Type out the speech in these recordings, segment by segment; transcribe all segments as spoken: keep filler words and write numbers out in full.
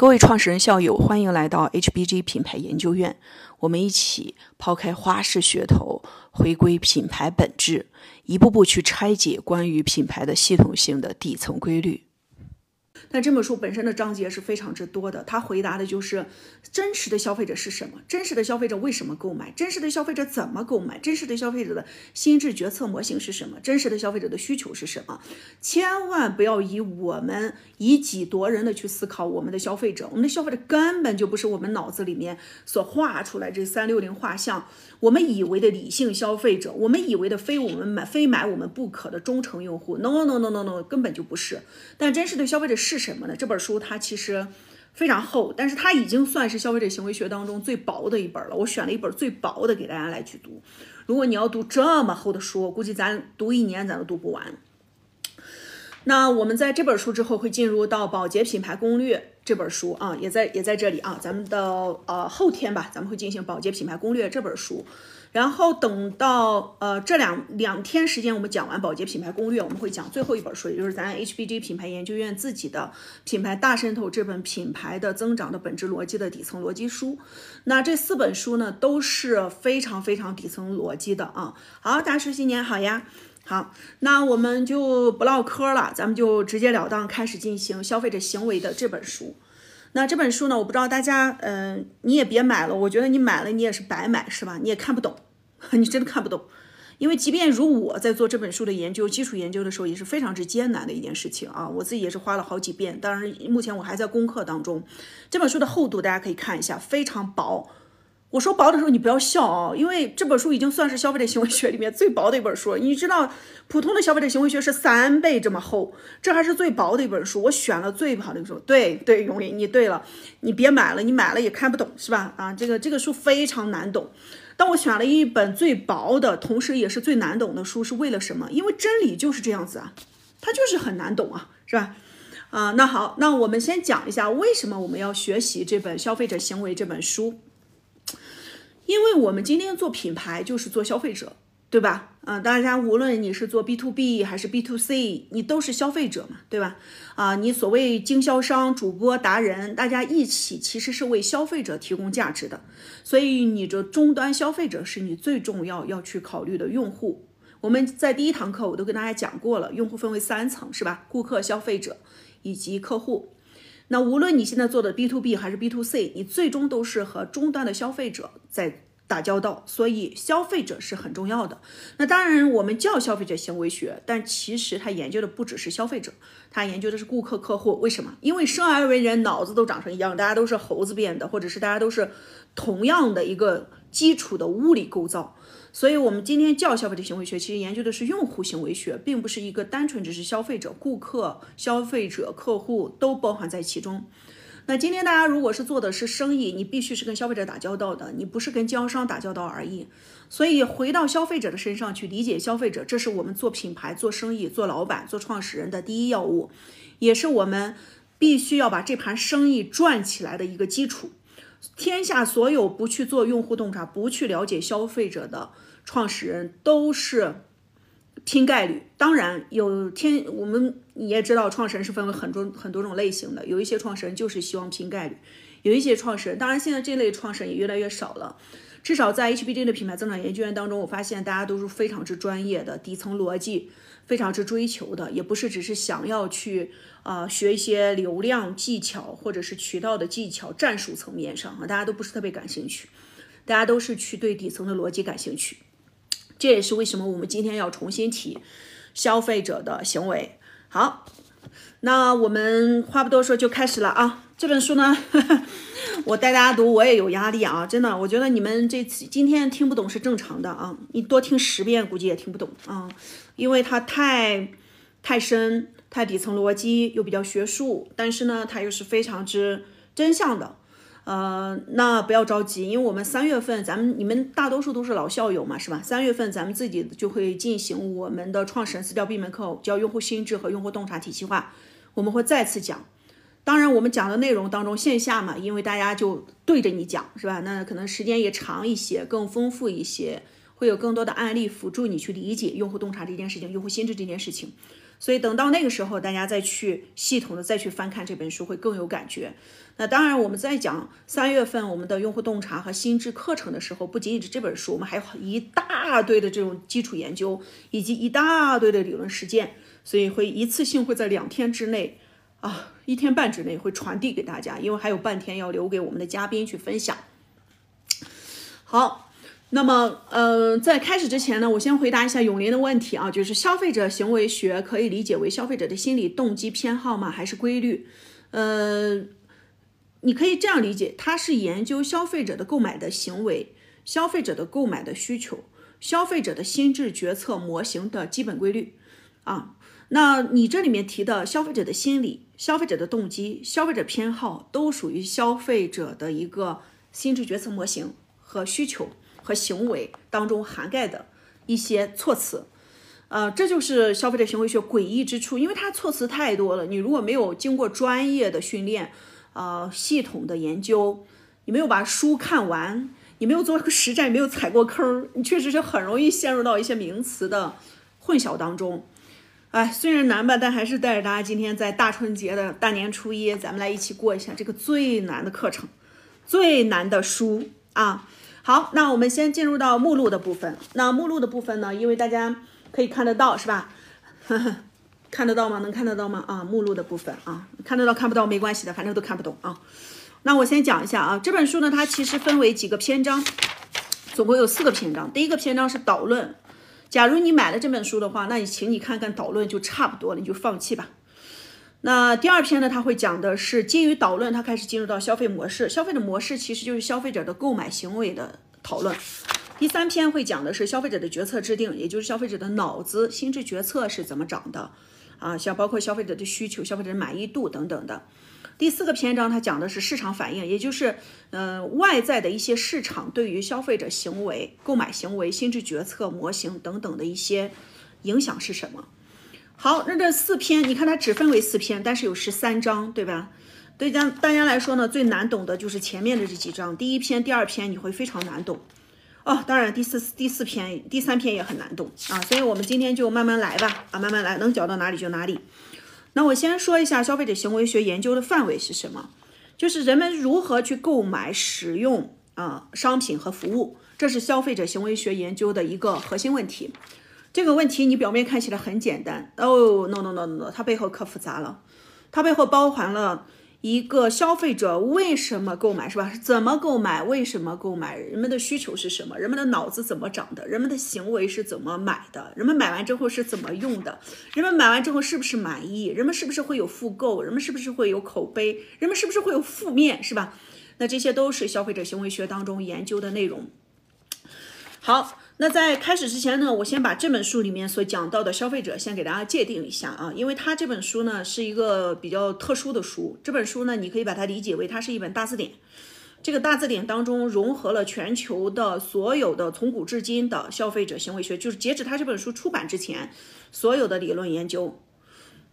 各位创始人校友，欢迎来到 H B G 品牌研究院，我们一起抛开花式噱头，回归品牌本质，一步步去拆解关于品牌的系统性的底层规律。但这本书本身的章节是非常之多的，它回答的就是真实的消费者是什么，真实的消费者为什么购买，真实的消费者怎么购买，真实的消费者的心智决策模型是什么，真实的消费者的需求是什么。千万不要以我们以己度人的去思考我们的消费者，我们的消费者根本就不是我们脑子里面所画出来这三六零画像，我们以为的理性消费者，我们以为的非我们买非买我们不可的忠诚用户 no, no no no no no 根本就不是。但真实的消费者是什么呢？这本书它其实非常厚，但是它已经算是消费者行为学当中最薄的一本了。我选了一本最薄的给大家来去读。如果你要读这么厚的书，我估计咱读一年咱都读不完。那我们在这本书之后会进入到《宝洁品牌攻略》这本书啊，也在也在这里啊，咱们的呃后天吧，咱们会进行《宝洁品牌攻略》这本书。然后等到呃这两两天时间，我们讲完《宝洁品牌攻略》，我们会讲最后一本书，也就是咱 H B G 品牌研究院自己的品牌大渗透这本《品牌的增长的本质逻辑》的底层逻辑书。那这四本书呢，都是非常非常底层逻辑的啊。好，大叔新年好呀！好，那我们就不唠嗑了，咱们就直截了当开始进行《消费者行为》的这本书。那这本书呢，我不知道大家，嗯、呃，你也别买了，我觉得你买了你也是白买，是吧？你也看不懂，你真的看不懂。因为即便如我在做这本书的研究、基础研究的时候，也是非常之艰难的一件事情啊，我自己也是花了好几遍。当然，目前我还在攻克当中。这本书的厚度大家可以看一下，非常薄。我说薄的时候你不要笑啊、哦，因为这本书已经算是消费者行为学里面最薄的一本书。你知道普通的消费者行为学是三倍这么厚，这还是最薄的一本书。我选了最薄的一本书。对对，永林你对了，你别买了，你买了也看不懂是吧？啊，这个这个书非常难懂。但我选了一本最薄的，同时也是最难懂的书，是为了什么？因为真理就是这样子啊，它就是很难懂啊，是吧？啊，那好，那我们先讲一下为什么我们要学习这本《消费者行为》这本书。因为我们今天做品牌就是做消费者，对吧？嗯、呃，大家无论你是做 B to B 还是 B to C， 你都是消费者嘛，对吧？啊、呃，你所谓经销商、主播、达人，大家一起其实是为消费者提供价值的，所以你的终端消费者是你最重要要去考虑的用户。我们在第一堂课我都跟大家讲过了，用户分为三层，是吧？顾客、消费者以及客户。那无论你现在做的 B to B 还是 B to C， 你最终都是和终端的消费者在打交道，所以消费者是很重要的。那当然我们叫消费者行为学，但其实他研究的不只是消费者，他研究的是顾客、客户。为什么？因为生而为人，脑子都长成一样，大家都是猴子变的，或者是大家都是同样的一个基础的物理构造。所以我们今天叫消费者行为学，其实研究的是用户行为学，并不是一个单纯只是消费者、顾客、消费者、客户都包含在其中。那今天大家如果是做的是生意，你必须是跟消费者打交道的，你不是跟经销商打交道而已。所以回到消费者的身上去理解消费者，这是我们做品牌、做生意、做老板、做创始人的第一要务，也是我们必须要把这盘生意赚起来的一个基础。天下所有不去做用户洞察、不去了解消费者的创始人都是拼概率。当然有天，我们也知道创始人是分为很多很多种类型的，有一些创始人就是希望拼概率，有一些创始人，当然现在这类创始人也越来越少了，至少在 H B G 的品牌增长研究院当中，我发现大家都是非常之专业的，底层逻辑非常之追求的，也不是只是想要去啊、呃、学一些流量技巧或者是渠道的技巧，战术层面上啊，大家都不是特别感兴趣，大家都是去对底层的逻辑感兴趣。这也是为什么我们今天要重新提消费者的行为。好，那我们话不多说就开始了啊。这本书呢呵呵我带大家读，我也有压力啊，真的，我觉得你们这今天听不懂是正常的啊，你多听十遍估计也听不懂啊。因为它太太深、太底层逻辑，又比较学术，但是呢，它又是非常之真相的。呃，那不要着急，因为我们三月份，咱们你们大多数都是老校友嘛，是吧？三月份咱们自己就会进行我们的创始人私教闭门课，叫用户心智和用户洞察体系化，我们会再次讲。当然，我们讲的内容当中，线下嘛，因为大家就对着你讲，是吧？那可能时间也长一些，更丰富一些。会有更多的案例辅助你去理解用户洞察这件事情、用户心智这件事情，所以等到那个时候，大家再去系统的再去翻看这本书，会更有感觉。那当然，我们在讲三月份我们的用户洞察和心智课程的时候，不仅仅是这本书，我们还有一大堆的这种基础研究，以及一大堆的理论实践，所以会一次性会在两天之内啊，一天半之内会传递给大家，因为还有半天要留给我们的嘉宾去分享。好。那么，呃，在开始之前呢，我先回答一下永林的问题啊，就是消费者行为学可以理解为消费者的心理动机偏好吗？还是规律？呃，你可以这样理解，它是研究消费者的购买的行为、消费者的购买的需求、消费者的心智决策模型的基本规律啊。那你这里面提的消费者的心理、消费者的动机、消费者偏好，都属于消费者的一个心智决策模型和需求。和行为当中涵盖的一些措辞，呃，这就是消费者行为学诡异之处，因为它措辞太多了。你如果没有经过专业的训练，呃，系统的研究，你没有把书看完，你没有做过实战，你没有踩过坑，你确实是很容易陷入到一些名词的混淆当中。哎，虽然难吧，但还是带着大家今天在大春节的大年初一，咱们来一起过一下这个最难的课程，最难的书啊。好，那我们先进入到目录的部分。那目录的部分呢，因为大家可以看得到，是吧？呵呵，看得到吗？能看得到吗？啊，目录的部分啊，看得到看不到没关系的，反正都看不懂啊。那我先讲一下啊，这本书呢，它其实分为几个篇章，总共有四个篇章。第一个篇章是导论，假如你买了这本书的话，那你请你看看导论就差不多了，你就放弃吧。那第二篇呢，它会讲的是基于导论，它开始进入到消费模式，消费的模式其实就是消费者的购买行为的讨论。第三篇会讲的是消费者的决策制定，也就是消费者的脑子、心智决策是怎么长的啊，像包括消费者的需求、消费者的满意度等等的。第四个篇章它讲的是市场反应，也就是呃外在的一些市场对于消费者行为、购买行为、心智决策模型等等的一些影响是什么。好，那这四篇，你看它只分为四篇，但是有十三章，对吧？对咱大家来说呢，最难懂的就是前面的这几章，第一篇、第二篇你会非常难懂，哦，当然第四、第四篇、第三篇也很难懂啊，所以我们今天就慢慢来吧，啊，慢慢来，能讲到哪里就哪里。那我先说一下消费者行为学研究的范围是什么，就是人们如何去购买、使用啊商品和服务，这是消费者行为学研究的一个核心问题。这个问题你表面看起来很简单哦 no, no no no no， 它背后可复杂了，它背后包含了一个消费者为什么购买，是吧？怎么购买？为什么购买？人们的需求是什么？人们的脑子怎么长的？人们的行为是怎么买的？人们买完之后是怎么用的？人们买完之后是不是满意？人们是不是会有复购？人们是不是会有口碑？人们是不是会有负面，是吧？那这些都是消费者行为学当中研究的内容。好。那在开始之前呢，我先把这本书里面所讲到的消费者先给大家界定一下啊，因为它这本书呢是一个比较特殊的书，这本书呢你可以把它理解为它是一本大字典，这个大字典当中融合了全球的所有的从古至今的消费者行为学，就是截止它这本书出版之前所有的理论研究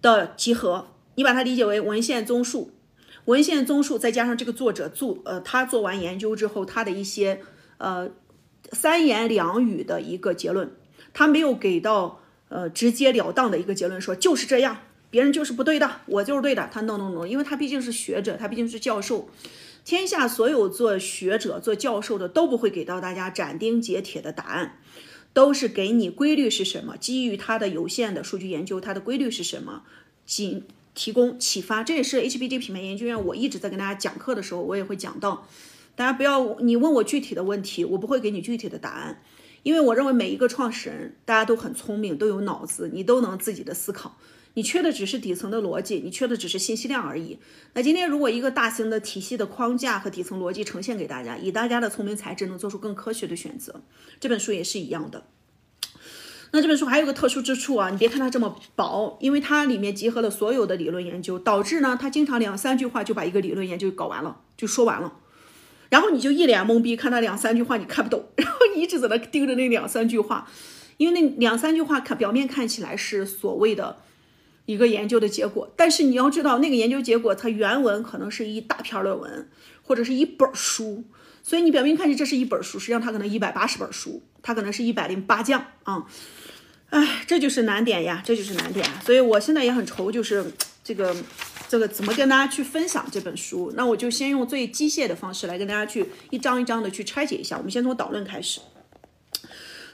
的集合，你把它理解为文献综述，文献综述再加上这个作者做呃他做完研究之后他的一些呃。三言两语的一个结论，他没有给到呃直截了当的一个结论，说就是这样，别人就是不对的，我就是对的。他 no no no， 因为他毕竟是学者，他毕竟是教授，天下所有做学者、做教授的都不会给到大家斩钉截铁的答案，都是给你规律是什么，基于他的有限的数据研究，它的规律是什么，仅提供启发。这也是 H B G 品牌研究院我一直在跟大家讲课的时候，我也会讲到。大家不要你问我具体的问题，我不会给你具体的答案，因为我认为每一个创始人大家都很聪明，都有脑子，你都能自己的思考，你缺的只是底层的逻辑，你缺的只是信息量而已。那今天如果一个大型的体系的框架和底层逻辑呈现给大家，以大家的聪明才智能做出更科学的选择，这本书也是一样的。那这本书还有个特殊之处啊，你别看它这么薄，因为它里面集合了所有的理论研究，导致呢它经常两三句话就把一个理论研究搞完了，就说完了，然后你就一脸懵逼，看他两三句话你看不懂，然后你一直在那盯着那两三句话，因为那两三句话看表面看起来是所谓的一个研究的结果，但是你要知道那个研究结果它原文可能是一大篇论文或者是一本书，所以你表面看起这是一本书，实际上它可能一百八十本书，它可能是一百零八将啊。哎，这就是难点呀，这就是难点。所以我现在也很愁，就是这个这个怎么跟大家去分享这本书。那我就先用最机械的方式来跟大家去一章一章的去拆解一下。我们先从导论开始。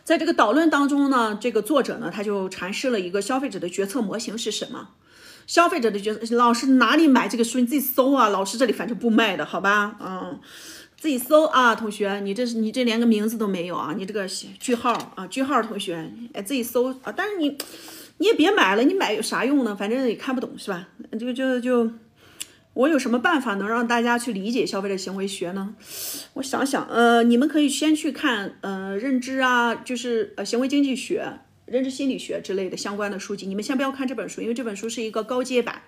在这个导论当中呢，这个作者呢他就阐释了一个消费者的决策模型是什么。消费者的决策，老师哪里买这个书你自己搜啊，老师这里反正不卖的，好吧，嗯。自己搜啊，同学，你这是你这连个名字都没有啊，你这个句号啊，句号同学，哎，自己搜啊。但是你你也别买了，你买有啥用呢？反正也看不懂，是吧？就就就，我有什么办法能让大家去理解消费者行为学呢？我想想，呃，你们可以先去看呃认知啊，就是呃行为经济学、认知心理学之类的相关的书籍。你们先不要看这本书，因为这本书是一个高阶版。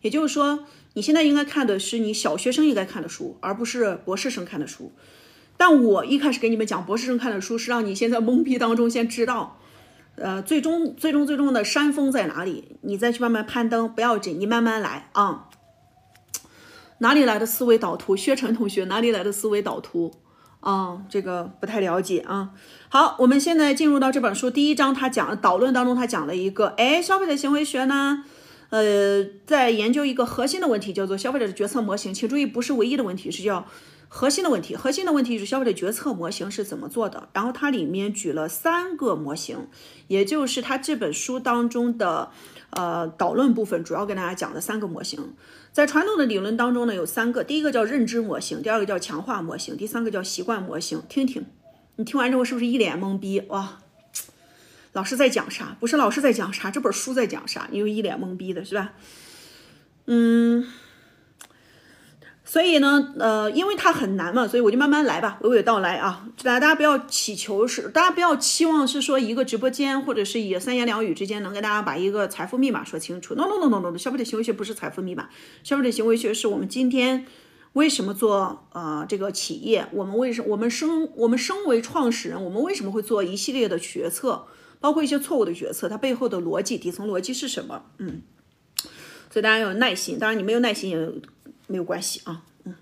也就是说，你现在应该看的是你小学生应该看的书，而不是博士生看的书。但我一开始给你们讲，博士生看的书是让你先在懵逼当中先知道，呃，最终最终最终的山峰在哪里，你再去慢慢攀登，不要紧，你慢慢来啊。哪里来的思维导图？薛晨同学，哪里来的思维导图？啊，这个不太了解啊。好，我们现在进入到这本书第一章，他讲导论当中，他讲了一个，哎，消费者行为学呢。呃，在研究一个核心的问题，叫做消费者的决策模型。请注意，不是唯一的问题，是叫核心的问题。核心的问题是消费者决策模型是怎么做的。然后它里面举了三个模型，也就是它这本书当中的呃导论部分主要跟大家讲的三个模型。在传统的理论当中呢，有三个，第一个叫认知模型，第二个叫强化模型，第三个叫习惯模型。听听，你听完之后是不是一脸懵逼？哇！老师在讲啥？不是老师在讲啥，这本书在讲啥？你又一脸懵逼的是吧？嗯，所以呢，呃，因为它很难嘛，所以我就慢慢来吧，娓娓道来啊。大家不要祈求是，大家不要期望是说一个直播间或者是以三言两语之间能跟大家把一个财富密码说清楚。No no no no no， 消费者行为学不是财富密码，消费者行为学是我们今天为什么做呃这个企业，我们为什我们生我们身为创始人，我们为什么会做一系列的决策？包括一些错误的决策，它背后的逻辑，底层逻辑是什么？嗯，所以大家要有耐心，当然你没有耐心也没有关系啊。嗯，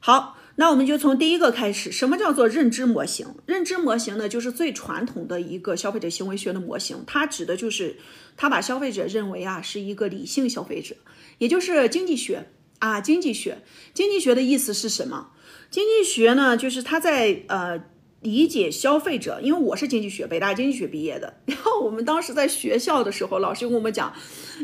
好，那我们就从第一个开始，什么叫做认知模型？认知模型呢，就是最传统的一个消费者行为学的模型，它指的就是它把消费者认为啊是一个理性消费者，也就是经济学啊，经济学，经济学的意思是什么？经济学呢，就是它在呃。理解消费者，因为我是经济学，北大经济学毕业的。然后我们当时在学校的时候，老师跟我们讲，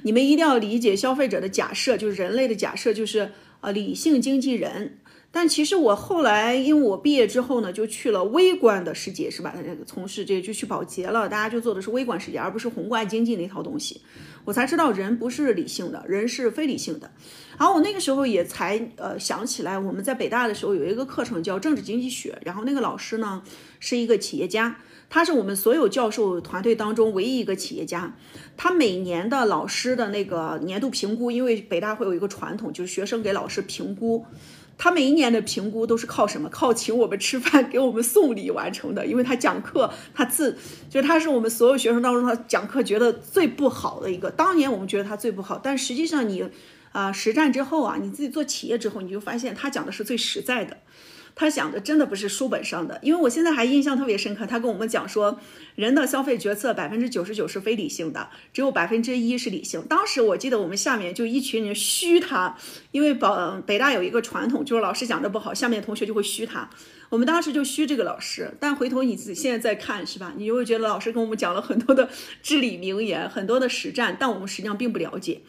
你们一定要理解消费者的假设，就是人类的假设，就是呃理性经纪人。但其实我后来，因为我毕业之后呢，就去了微观的世界，是吧？从事这就去保洁了，大家就做的是微观世界，而不是宏观经济那套东西。我才知道人不是理性的，人是非理性的。然后我那个时候也才呃想起来，我们在北大的时候有一个课程叫政治经济学，然后那个老师呢是一个企业家，他是我们所有教授团队当中唯一一个企业家。他每年的老师的那个年度评估，因为北大会有一个传统，就是学生给老师评估，他每一年的评估都是靠什么？靠请我们吃饭、给我们送礼完成的。因为他讲课，他自就是他是我们所有学生当中，他讲课觉得最不好的一个。当年我们觉得他最不好，但实际上你啊、呃、实战之后啊，你自己做企业之后，你就发现他讲的是最实在的。他讲的真的不是书本上的，因为我现在还印象特别深刻，他跟我们讲说，人的消费决策百分之九十九是非理性的，只有百分之一是理性。当时我记得我们下面就一群人嘘他，因为北大有一个传统，就是老师讲的不好，下面同学就会嘘他。我们当时就嘘这个老师，但回头你自己现在再看，是吧？你就会觉得老师跟我们讲了很多的至理名言，很多的实战，但我们实际上并不了解。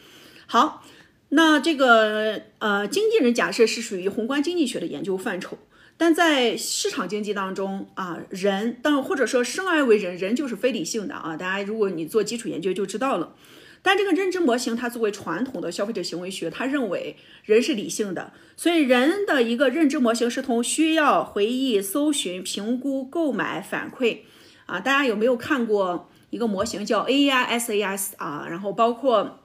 好，那这个呃经纪人假设是属于宏观经济学的研究范畴。但在市场经济当中啊，人当或者说生而为人，人就是非理性的啊。大家如果你做基础研究就知道了。但这个认知模型，它作为传统的消费者行为学，它认为人是理性的，所以人的一个认知模型是从需要、回忆、搜寻、评估、购买、反馈啊。大家有没有看过一个模型叫 A I S A S 啊？然后包括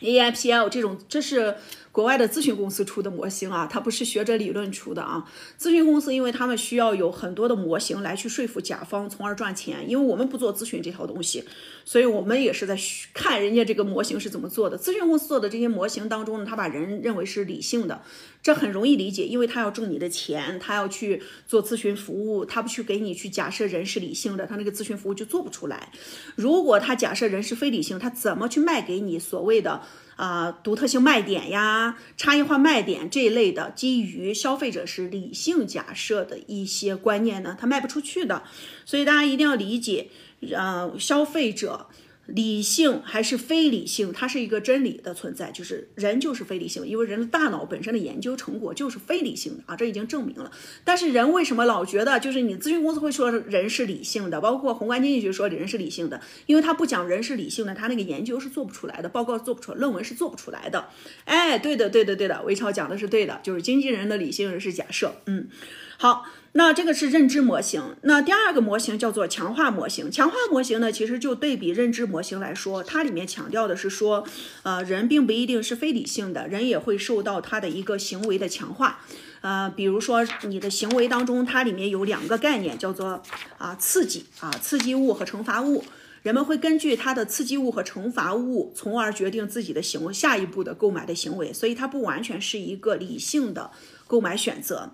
A I P L 这种，这是国外的咨询公司出的模型啊，它不是学者理论出的啊。咨询公司因为他们需要有很多的模型来去说服甲方，从而赚钱。因为我们不做咨询这套东西，所以我们也是在看人家这个模型是怎么做的。咨询公司做的这些模型当中呢，他把人认为是理性的，这很容易理解，因为他要挣你的钱，他要去做咨询服务，他不去给你去假设人是理性的，他那个咨询服务就做不出来。如果他假设人是非理性，他怎么去卖给你所谓的啊、呃、独特性卖点呀、差异化卖点这一类的，基于消费者是理性假设的一些观念呢？他卖不出去的。所以大家一定要理解，呃，消费者理性还是非理性，它是一个真理的存在，就是人就是非理性，因为人的大脑本身的研究成果就是非理性的啊，这已经证明了。但是人为什么老觉得就是你咨询公司会说人是理性的，包括宏观经济学说人是理性的，因为他不讲人是理性的，他那个研究是做不出来的，报告做不出来，论文是做不出来的。哎，对的对的对的，韦超讲的是对的，就是经纪人的理性是假设。嗯，好，那这个是认知模型。那第二个模型叫做强化模型。强化模型呢，其实就对比认知模型来说，它里面强调的是说，呃，人并不一定是非理性的，人也会受到他的一个行为的强化。呃，比如说你的行为当中，它里面有两个概念，叫做啊、呃、刺激啊、呃、刺激物和惩罚物。人们会根据他的刺激物和惩罚物，从而决定自己的行为，下一步的购买的行为。所以它不完全是一个理性的购买选择。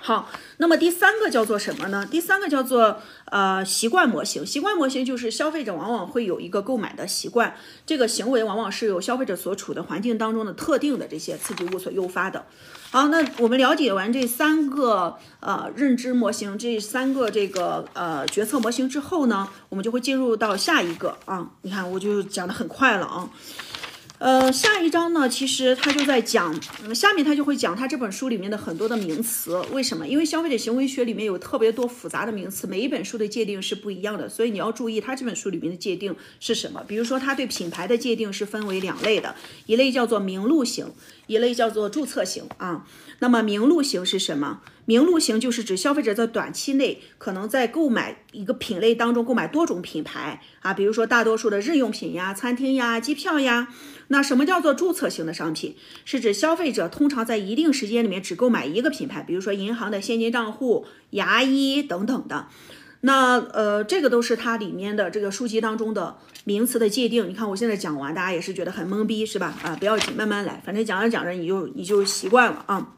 好，那么第三个叫做什么呢？第三个叫做呃习惯模型。习惯模型就是消费者往往会有一个购买的习惯，这个行为往往是由消费者所处的环境当中的特定的这些刺激物所诱发的。好，那我们了解完这三个呃认知模型，这三个这个呃决策模型之后呢，我们就会进入到下一个啊。你看我就讲得很快了啊。呃，下一章呢，其实他就在讲、嗯，下面他就会讲他这本书里面的很多的名词。为什么？因为消费者行为学里面有特别多复杂的名词，每一本书的界定是不一样的，所以你要注意他这本书里面的界定是什么。比如说，他对品牌的界定是分为两类的，一类叫做名录型，一类叫做注册型啊。那么名录型是什么？名录型就是指消费者在短期内可能在购买一个品类当中购买多种品牌啊，比如说大多数的日用品呀、餐厅呀、机票呀。那什么叫做注册型的商品？是指消费者通常在一定时间里面只购买一个品牌，比如说银行的现金账户、牙医等等的。那呃，这个都是它里面的这个书籍当中的名词的界定。你看我现在讲完，大家也是觉得很懵逼，是吧？啊，不要紧，慢慢来，反正讲着讲着你就你就习惯了啊。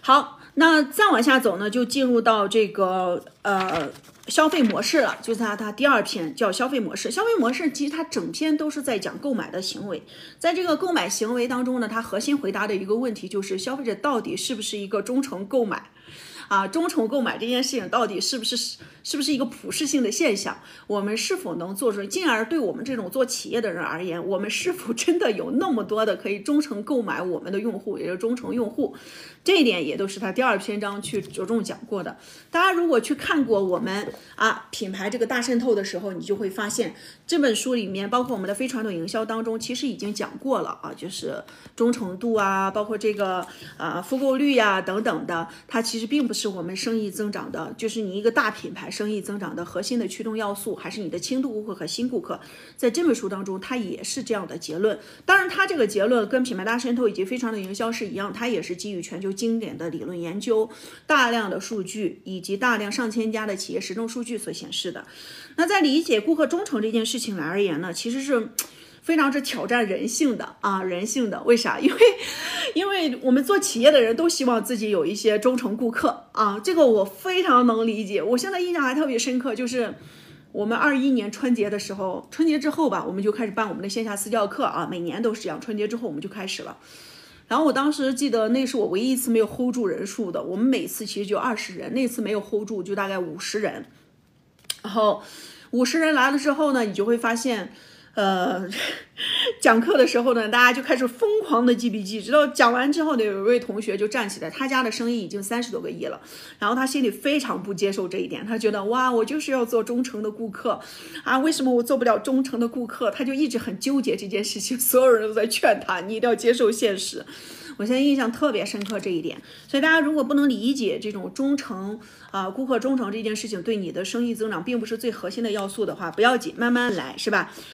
好，那再往下走呢，就进入到这个呃消费模式了，就是它它第二篇叫消费模式。消费模式其实它整篇都是在讲购买的行为，在这个购买行为当中呢，它核心回答的一个问题就是消费者到底是不是一个忠诚购买。啊，忠诚购买这件事情到底是不是是不是一个普适性的现象？我们是否能做出，进而对我们这种做企业的人而言，我们是否真的有那么多的可以忠诚购买我们的用户，也就是忠诚用户？这一点也都是他第二篇章去着重讲过的。大家如果去看过我们啊品牌这个大渗透的时候，你就会发现这本书里面，包括我们的非传统营销当中，其实已经讲过了啊，就是忠诚度啊，包括这个啊复购率啊等等的，它其实并不是。是我们生意增长的，就是你一个大品牌生意增长的核心的驱动要素，还是你的轻度顾客和新顾客。在这本书当中，它也是这样的结论。当然，它这个结论跟品牌大渗透以及非传统营销是一样，它也是基于全球经典的理论研究、大量的数据以及大量上千家的企业实证数据所显示的。那在理解顾客忠诚这件事情来而言呢，其实是非常之挑战人性的啊，人性的。为啥？因为，因为我们做企业的人都希望自己有一些忠诚顾客啊，这个我非常能理解。我现在印象还特别深刻，就是我们二一年春节的时候，春节之后吧，我们就开始办我们的线下私教课啊，每年都是这样，春节之后我们就开始了。然后我当时记得那是我唯一一次没有 hold 住人数的，我们每次其实就二十人，那次没有 hold 住就大概五十人。然后五十人来了之后呢，你就会发现。呃，讲课的时候呢，大家就开始疯狂的记笔记，直到讲完之后呢，有一位同学就站起来，他家的生意已经三十多个亿了，然后他心里非常不接受这一点，他觉得哇，我就是要做忠诚的顾客啊，为什么我做不了忠诚的顾客？他就一直很纠结这件事情，所有人都在劝他，你一定要接受现实。我现在印象特别深刻这一点，所以大家如果不能理解这种忠诚啊、呃，顾客忠诚这件事情对你的生意增长并不是最核心的要素的话，不要紧，慢慢来，是吧？